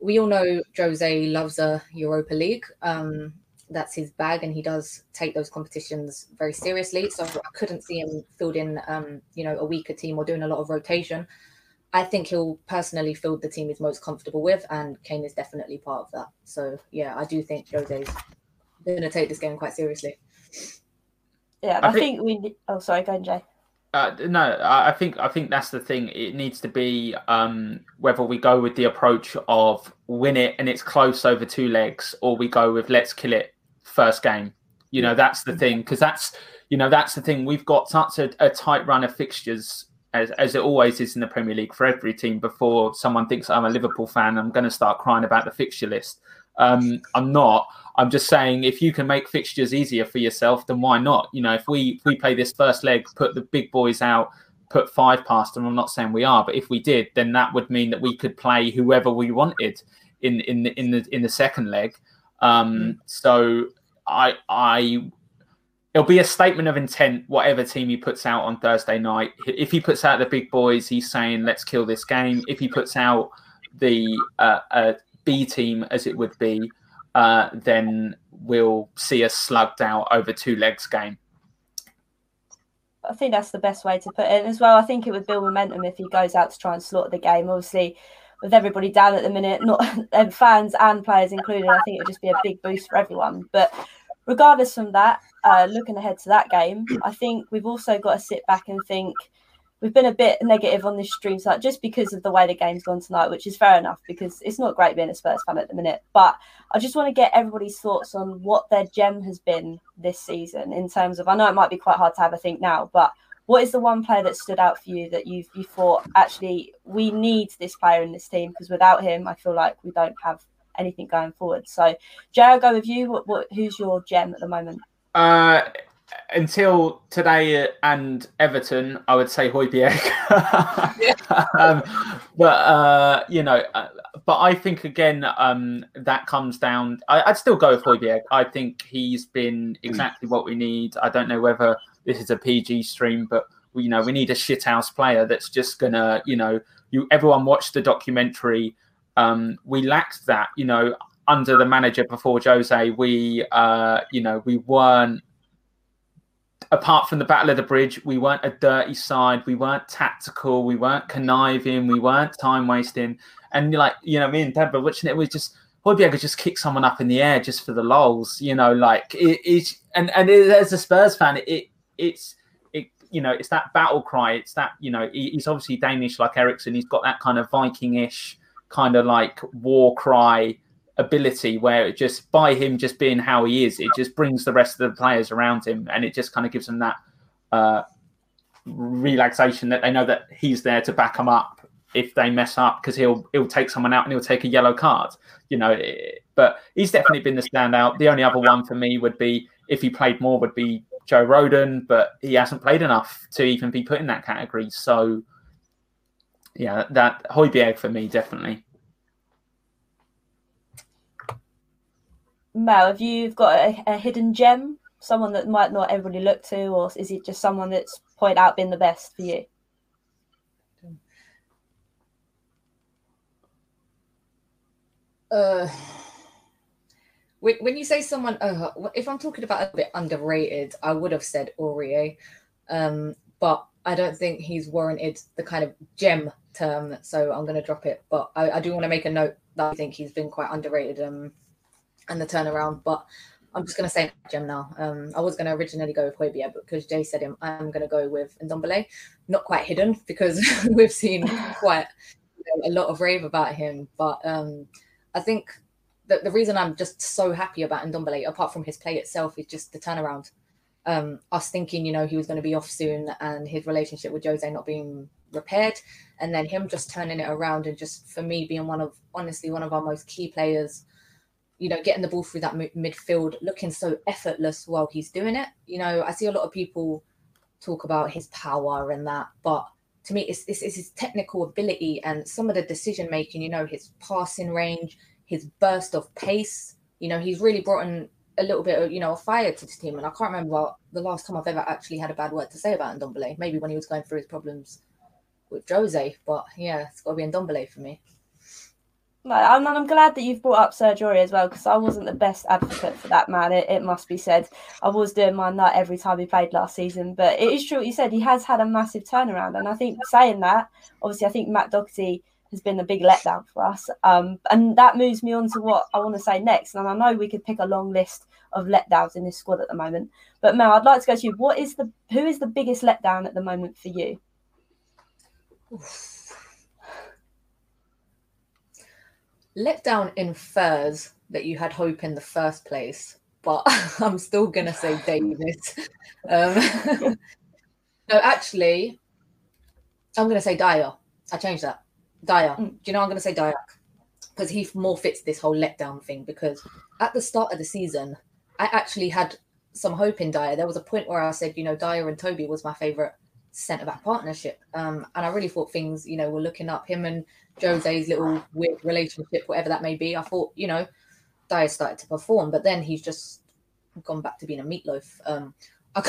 We all know Jose loves a Europa League. That's his bag, and he does take those competitions very seriously. So I couldn't see him fielding, you know, a weaker team or doing a lot of rotation. I think he'll personally field the team he's most comfortable with, and Kane is definitely part of that. So, yeah, I do think Jose's going to take this game quite seriously. Yeah, I think we... Oh, sorry, go on, Jay. No, I think that's the thing. It needs to be whether we go with the approach of win it and it's close over two legs, or we go with let's kill it first game. You know, that's the thing, because that's the thing. We've got such a tight run of fixtures, as it always is in the Premier League for every team, before someone thinks I'm a Liverpool fan, I'm going to start crying about the fixture list. I'm not. I'm just saying, if you can make fixtures easier for yourself, then why not? You know, if we play this first leg, put the big boys out, put five past them. I'm not saying we are, but if we did, then that would mean that we could play whoever we wanted in the second leg. So it'll be a statement of intent, whatever team he puts out on Thursday night. If he puts out the big boys, he's saying let's kill this game. If he puts out the B team, as it would be, then we'll see a slugged out over two legs game. I think that's the best way to put it. And as well, I think it would build momentum if he goes out to try and slaughter the game. Obviously, with everybody down at the minute, not and fans and players included, I think it would just be a big boost for everyone. But regardless from that, looking ahead to that game, I think we've also got to sit back and think, we've been a bit negative on this stream site just because of the way the game's gone tonight, which is fair enough because it's not great being a Spurs fan at the minute. But I just want to get everybody's thoughts on what their gem has been this season in terms of, I know it might be quite hard to have a think now, but what is the one player that stood out for you that you thought, actually, we need this player in this team because without him, I feel like we don't have anything going forward. So, Jay, I'll go with you. Who's your gem at the moment? Until today and Everton, I would say Højbjerg. But I think again that comes down. I'd still go with Højbjerg. I think he's been exactly what we need. I don't know whether this is a PG stream, but we need a shithouse player that's just gonna everyone watched the documentary. We lacked that. Under the manager before Jose, we weren't. Apart from the Battle of the Bridge, we weren't a dirty side. We weren't tactical. We weren't conniving. We weren't time wasting. And me and Deborah watching it, we just Højbjerg could just kick someone up in the air just for the lols. As a Spurs fan, it's that battle cry. It's that he's obviously Danish like Ericsson. He's got that kind of Viking-ish kind of like war cry ability where it just by him just being how he is, it just brings the rest of the players around him and it just kind of gives them that relaxation that they know that he's there to back them up if they mess up because he'll take someone out and he'll take a yellow card, but he's definitely been the standout. The only other one for me would be, if he played more, would be Joe Rodon, but he hasn't played enough to even be put in that category. So yeah, that Højbjerg for me definitely. Mel, have you got a hidden gem? Someone that might not everybody look to, or is it just someone that's pointed out being the best for you? When you say someone, if I'm talking about a bit underrated, I would have said Aurier, but I don't think he's warranted the kind of gem term, so I'm going to drop it. But I do want to make a note that I think he's been quite underrated. And the turnaround, but I'm just going to say gem now. I was going to originally go with Højbjerg, but because Jay said him, I'm going to go with Ndombele. Not quite hidden because we've seen quite a lot of rave about him, but I think that the reason I'm just so happy about Ndombele, apart from his play itself, is just the turnaround. Us thinking, he was going to be off soon and his relationship with Jose not being repaired, and then him just turning it around and just, for me, being one of our most key players. Getting the ball through that midfield, looking so effortless while he's doing it. I see a lot of people talk about his power and that, but to me, it's his technical ability and some of the decision-making, his passing range, his burst of pace. He's really brought in a little bit of, a fire to the team. And I can't remember the last time I've ever actually had a bad word to say about Ndombele, maybe when he was going through his problems with Jose. But yeah, it's got to be Ndombele for me. I'm glad that you've brought up Serge Aurier as well, because I wasn't the best advocate for that man, it must be said. I was doing my nut every time he played last season, but it is true what you said, he has had a massive turnaround. And I think saying that, obviously I think Matt Doherty has been a big letdown for us, and that moves me on to what I want to say next. And I know we could pick a long list of letdowns in this squad at the moment, but Mel, I'd like to go to you. Who is the biggest letdown at the moment for you? Oof. Letdown infers that you had hope in the first place, but I'm still going to say Davies. No, actually, I'm going to say Dyer. I changed that. Dyer. Do you know, I'm going to say Dyer because he more fits this whole letdown thing, because at the start of the season, I actually had some hope in Dyer. There was a point where I said, Dyer and Toby was my favourite centre-back partnership, and I really thought things were looking up. Him and Jose's little weird relationship, whatever that may be, I thought Dyer started to perform, but then he's just gone back to being a meatloaf. I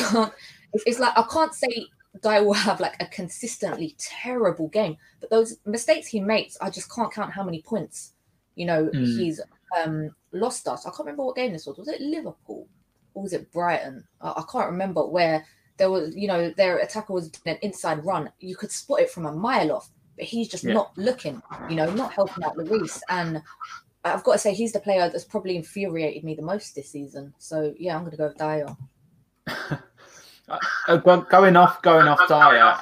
can't say Dyer will have like a consistently terrible game, but those mistakes he makes, I just can't count how many points he's lost us. I can't remember what game this was it Liverpool or was it Brighton? I can't remember, where there was, you know, their attacker was an inside run. You could spot it from a mile off, but he's just not looking, you know, not helping out Lloris. And I've got to say, he's the player that's probably infuriated me the most this season. So, yeah, I'm going to go with Dyer. Going off Dyer.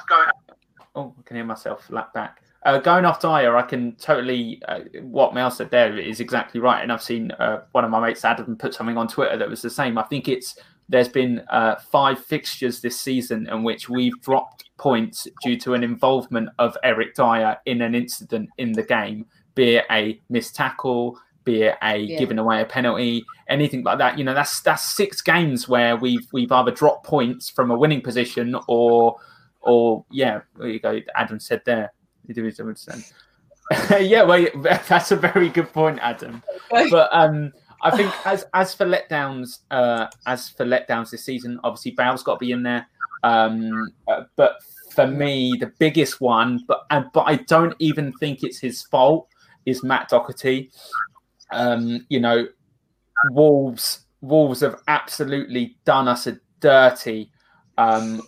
Oh, I can hear myself lap back. Going off Dyer, I can totally, what Mel said there is exactly right. And I've seen one of my mates, Adam, put something on Twitter that was the same. I think it's, there's been 5 fixtures this season in which we've dropped points due to an involvement of Eric Dyer in an incident in the game, be it a missed tackle, be it a giving away a penalty, anything like that. You know, that's 6 games where we've either dropped points from a winning position or there you go. Adam said there. Yeah, well, that's a very good point, Adam. But I think as for letdowns this season, obviously Bale's got to be in there. But for me, the biggest one, but I don't even think it's his fault, is Matt Doherty. You know, Wolves have absolutely done us a dirty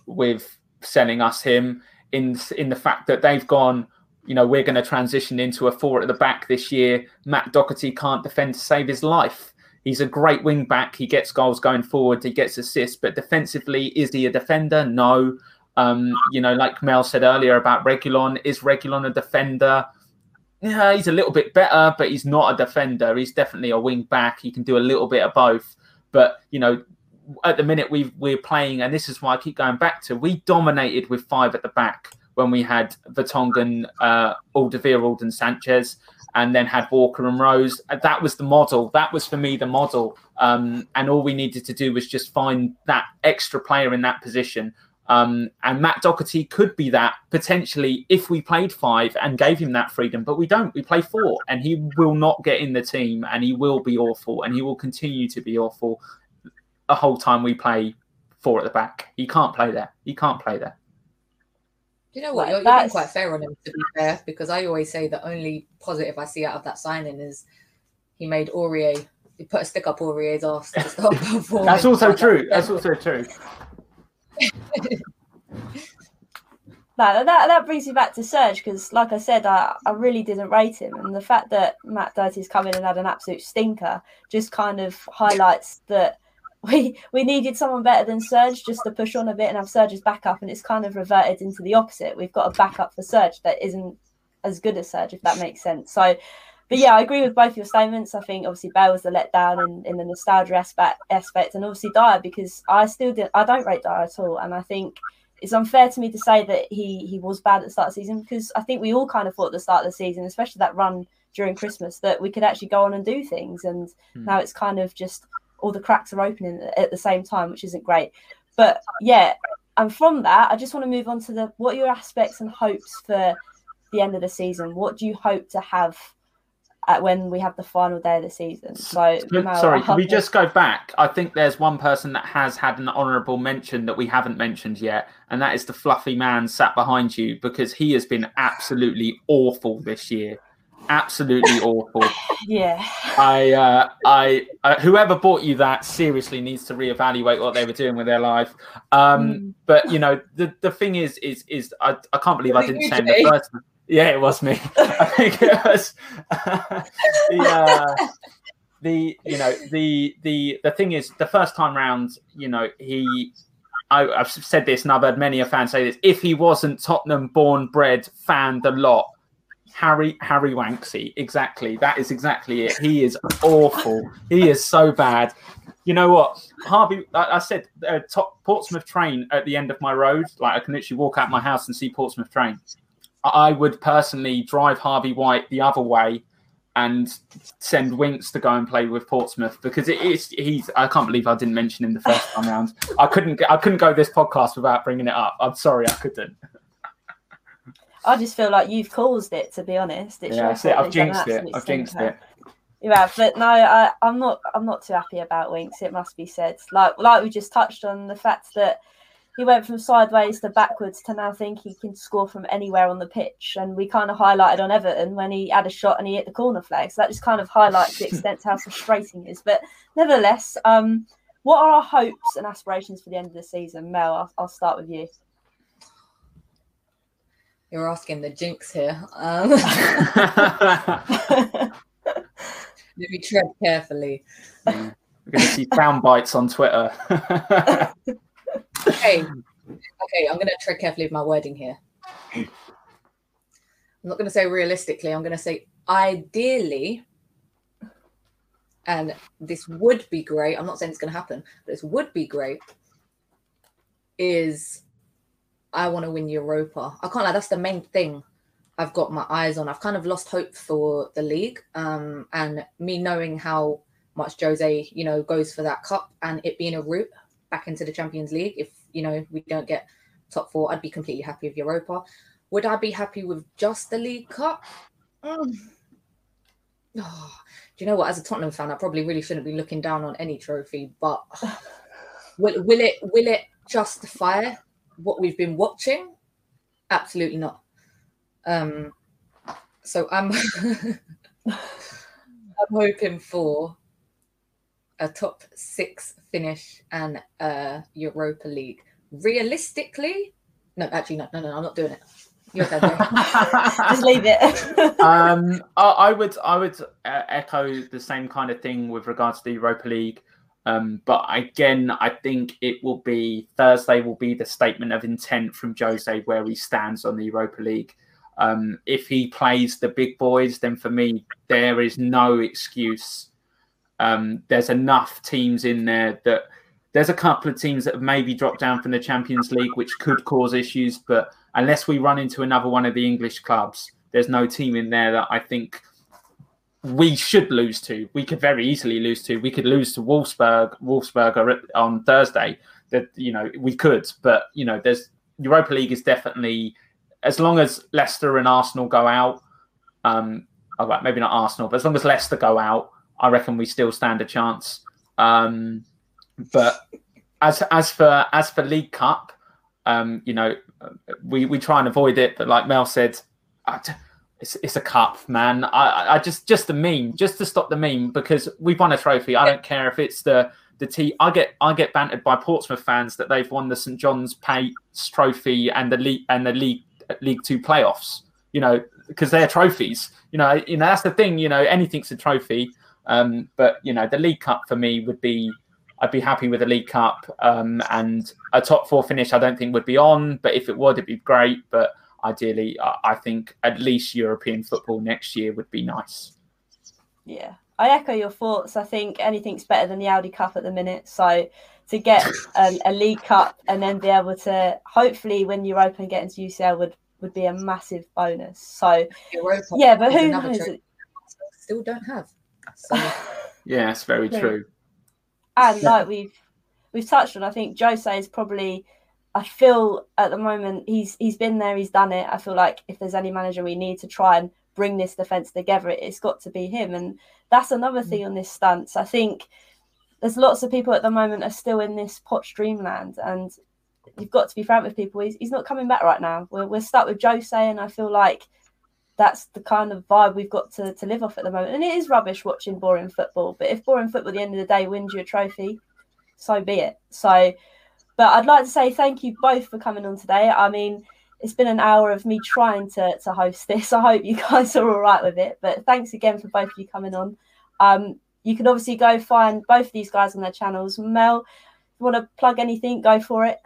with selling us him in the fact that they've gone, you know, we're going to transition into a 4 at the back this year. Matt Doherty can't defend to save his life. He's a great wing back. He gets goals going forward. He gets assists. But defensively, is he a defender? No. You know, like Mel said earlier about Reguilón, is Reguilón a defender? Yeah, he's a little bit better, but he's not a defender. He's definitely a wing back. He can do a little bit of both. But, you know, at the minute we're playing, and this is why I keep going back to, we dominated with 5 at the back when we had Vertonghen, Alderweireld and Sanchez, and then had Walker and Rose. That was the model. That was, for me, the model. And all we needed to do was just find that extra player in that position. And Matt Doherty could be that potentially if we played 5 and gave him that freedom, but we don't. We play 4, and he will not get in the team, and he will be awful, and he will continue to be awful the whole time we play 4 at the back. He can't play there. Do you know what? You're being quite fair on him, to be fair, because I always say the only positive I see out of that signing is he made Aurier. He put a stick up Aurier's ass to start performing. That's also true. That brings me back to Serge, because like I said, I really didn't rate him, and the fact that Matt Doherty's come in and had an absolute stinker just kind of highlights that we needed someone better than Serge just to push on a bit and have Serge's backup, and it's kind of reverted into the opposite. We've got a backup for Serge that isn't as good as Serge, if that makes sense. So, but yeah, I agree with both your statements. I think obviously Bale was the letdown in the nostalgia aspect, and obviously Dyer, because I don't rate Dyer at all. And I think it's unfair to me to say that he was bad at the start of the season, because I think we all kind of thought at the start of the season, especially that run during Christmas, that we could actually go on and do things. And now it's kind of just all the cracks are opening at the same time, which isn't great. But yeah, and from that, I just want to move on to what are your aspects and hopes for the end of the season? What do you hope to have when we have the final day of the season? Can we just go back? I think there's one person that has had an honourable mention that we haven't mentioned yet, and that is the fluffy man sat behind you, because he has been absolutely awful this year. Absolutely awful. Yeah. I whoever bought you that seriously needs to reevaluate what they were doing with their life. But you know, the thing is I can't believe I didn't say in the first. Yeah, it was me. I think it was the thing is, the first time round, you know, I've said this and I've heard many a fan say this. If he wasn't Tottenham born, bred, fanned a lot, Harry Wanksy, exactly. That is exactly it. He is awful. He is so bad. You know what, Harvey? I said Portsmouth train at the end of my road. Like, I can literally walk out my house and see Portsmouth train. I would personally drive Harvey White the other way and send Winks to go and play with Portsmouth, because I can't believe I didn't mention him the first time round. I couldn't go this podcast without bringing it up. I'm sorry, I couldn't. I just feel like you've caused it, to be honest. I've jinxed it. Yeah, but no, I'm not too happy about Winks, it must be said. Like we just touched on, the fact that he went from sideways to backwards to now think he can score from anywhere on the pitch. And we kind of highlighted on Everton when he had a shot and he hit the corner flag. So that just kind of highlights the extent to how frustrating it is. But nevertheless, What are our hopes and aspirations for the end of the season? Mel, I'll start with you. You're asking the jinx here. Maybe tread carefully. Yeah. We're going to see sound bites on Twitter. Okay, I'm going to tread carefully with my wording here. I'm not going to say realistically. I'm going to say ideally, and this would be great. I'm not saying it's going to happen, but this would be great, is I want to win Europa. I can't lie, that's the main thing I've got my eyes on. I've kind of lost hope for the league, and me knowing how much Jose, you know, goes for that cup and it being a route back into the Champions League. If, you know, we don't get top four, I'd be completely happy with Europa. Would I be happy with just the League Cup? Oh, do you know what? As a Tottenham fan, I probably really shouldn't be looking down on any trophy, but will it justify what we've been watching? Absolutely not. So I'm I'm hoping for a top six finish and Europa League. Realistically, no, I'm not doing it. You're okay, just leave it. I would echo the same kind of thing with regards to the Europa League. But again, I think it will be Thursday will be the statement of intent from Jose where he stands on the Europa League. If he plays the big boys, then for me, there is no excuse. There's enough teams in there that there's a couple of teams that have maybe dropped down from the Champions League, which could cause issues. But unless we run into another one of the English clubs, there's no team in there that I think we should lose to. We could very easily lose to. We could lose to Wolfsburg. Wolfsburg are on Thursday. That, you know, we could. But, you know, there's Europa League is definitely, as long as Leicester and Arsenal go out, maybe not Arsenal, but as long as Leicester go out, I reckon we still stand a chance. But as for League Cup, you know, we try and avoid it. But like Mel said, it's a cup, man. I just the meme, just to stop the meme, because we've won a trophy. I don't care if it's the T. I get bantered by Portsmouth fans that they've won the St John's Pates Trophy and the League Two playoffs. You know, because they're trophies. You know that's the thing. You know, anything's a trophy. But you know, the League Cup for me would be, I'd be happy with the League Cup, and a top four finish I don't think would be on, but if it would, it'd be great. But ideally, I think at least European football next year would be nice. Yeah, I echo your thoughts. I think anything's better than the Audi Cup at the minute. So to get a League Cup and then be able to hopefully win Europa and get into UCL would be a massive bonus. So Europa, yeah, but who knows? Still don't have. So. Yeah, it's very true. And like we've touched on, I think Jose is probably, I feel at the moment, he's been there, he's done it. I feel like if there's any manager we need to try and bring this defence together, it's got to be him. And that's another thing on this stance. I think there's lots of people at the moment are still in this Poch dreamland, and you've got to be frank with people. He's not coming back right now. We're stuck with Jose, and I feel like that's the kind of vibe we've got to live off at the moment. And it is rubbish watching boring football, but if boring football at the end of the day wins you a trophy, so be it. So, but I'd like to say thank you both for coming on today. I mean, it's been an hour of me trying to host this. I hope you guys are all right with it, but thanks again for both of you coming on. You can obviously go find both of these guys on their channels. Mel, if you want to plug anything, go for it.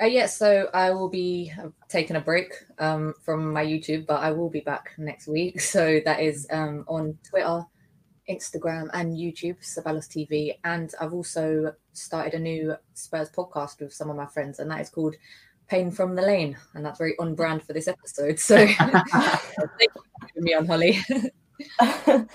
Yeah, so I will be taking a break from my YouTube, but I will be back next week. So that is on Twitter, Instagram and YouTube, Seballos TV. And I've also started a new Spurs podcast with some of my friends, and that is called Pain from the Lane. And that's very on brand for this episode. So thank you for having me on, Holly. No,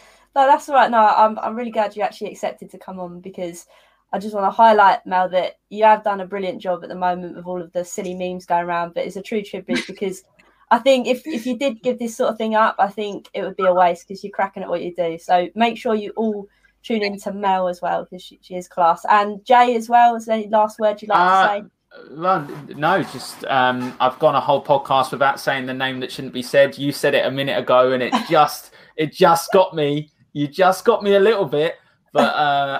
that's all right. No, I'm really glad you actually accepted to come on, because I just want to highlight, Mel, that you have done a brilliant job at the moment with all of the silly memes going around, but it's a true tribute, because I think if you did give this sort of thing up, I think it would be a waste, because you're cracking at what you do. So make sure you all tune in to Mel as well, because she is class. And Jay as well, is there any last word you'd like to say? No, just I've gone a whole podcast without saying the name that shouldn't be said. You said it a minute ago and it just got me. You just got me a little bit. But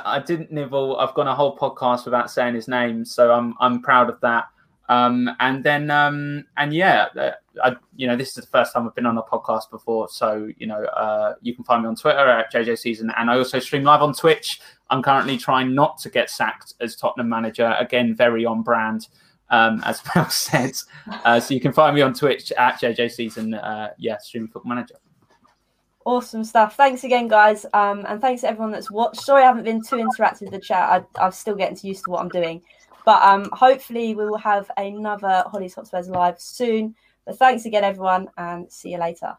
I didn't nibble. I've gone a whole podcast without saying his name, so I'm proud of that. And then and yeah, I, you know, this is the first time I've been on a podcast before, so you know, you can find me on Twitter at JJ Season, and I also stream live on Twitch. I'm currently trying not to get sacked as Tottenham manager again, very on brand, as Mel said. So you can find me on Twitch at JJ Season. Yeah, streaming football manager. Awesome stuff. Thanks again, guys. And thanks to everyone that's watched. Sorry I haven't been too interactive with the chat. I'm still getting used to what I'm doing. But hopefully we will have another Holly Hotspurs live soon. But thanks again, everyone, and see you later.